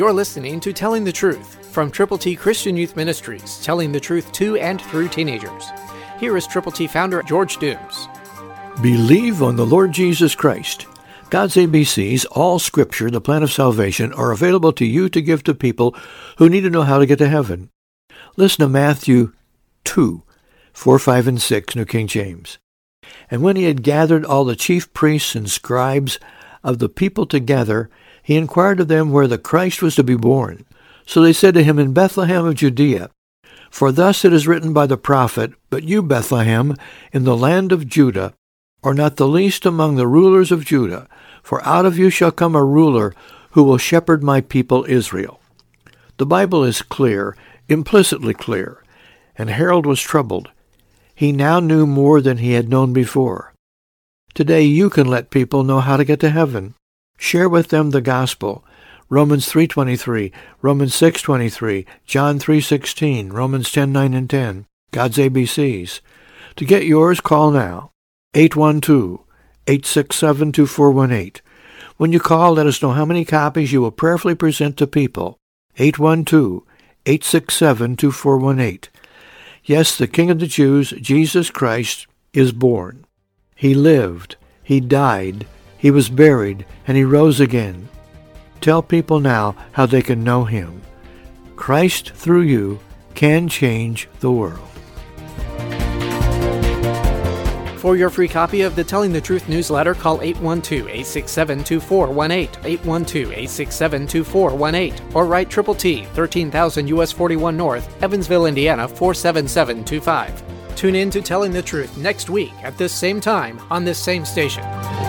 You're listening to Telling the Truth from Triple T Christian Youth Ministries, telling the truth to and through teenagers. Here is Triple T founder George Dooms. Believe on the Lord Jesus Christ. God's ABCs, all Scripture, the plan of salvation, are available to you to give to people who need to know how to get to heaven. Listen to Matthew 2, 4, 5, and 6, New King James. And when he had gathered all the chief priests and scribes of the people together, he inquired of them where the Christ was to be born. So they said to him, In Bethlehem of Judea. For thus it is written by the prophet, But you, Bethlehem, in the land of Judah, are not the least among the rulers of Judah, for out of you shall come a ruler who will shepherd my people Israel. The Bible is clear, implicitly clear, and Harold was troubled. He now knew more than he had known before. Today you can let people know how to get to heaven. Share with them the gospel. Romans 3:23, Romans 6:23, John 3:16, Romans 10:9 and 10, God's ABCs. To get yours, call now, 812-867-2418. When you call, let us know how many copies you will prayerfully present to people, 812-867-2418. Yes, the King of the Jews, Jesus Christ, is born. He lived, he died, he was buried, and he rose again. Tell people now how they can know him. Christ through you can change the world. For your free copy of the Telling the Truth newsletter, call 812-867-2418, 812-867-2418, or write Triple T, 13,000 U.S. 41 North, Evansville, Indiana, 47725. Tune in to Telling the Truth next week at this same time on this same station.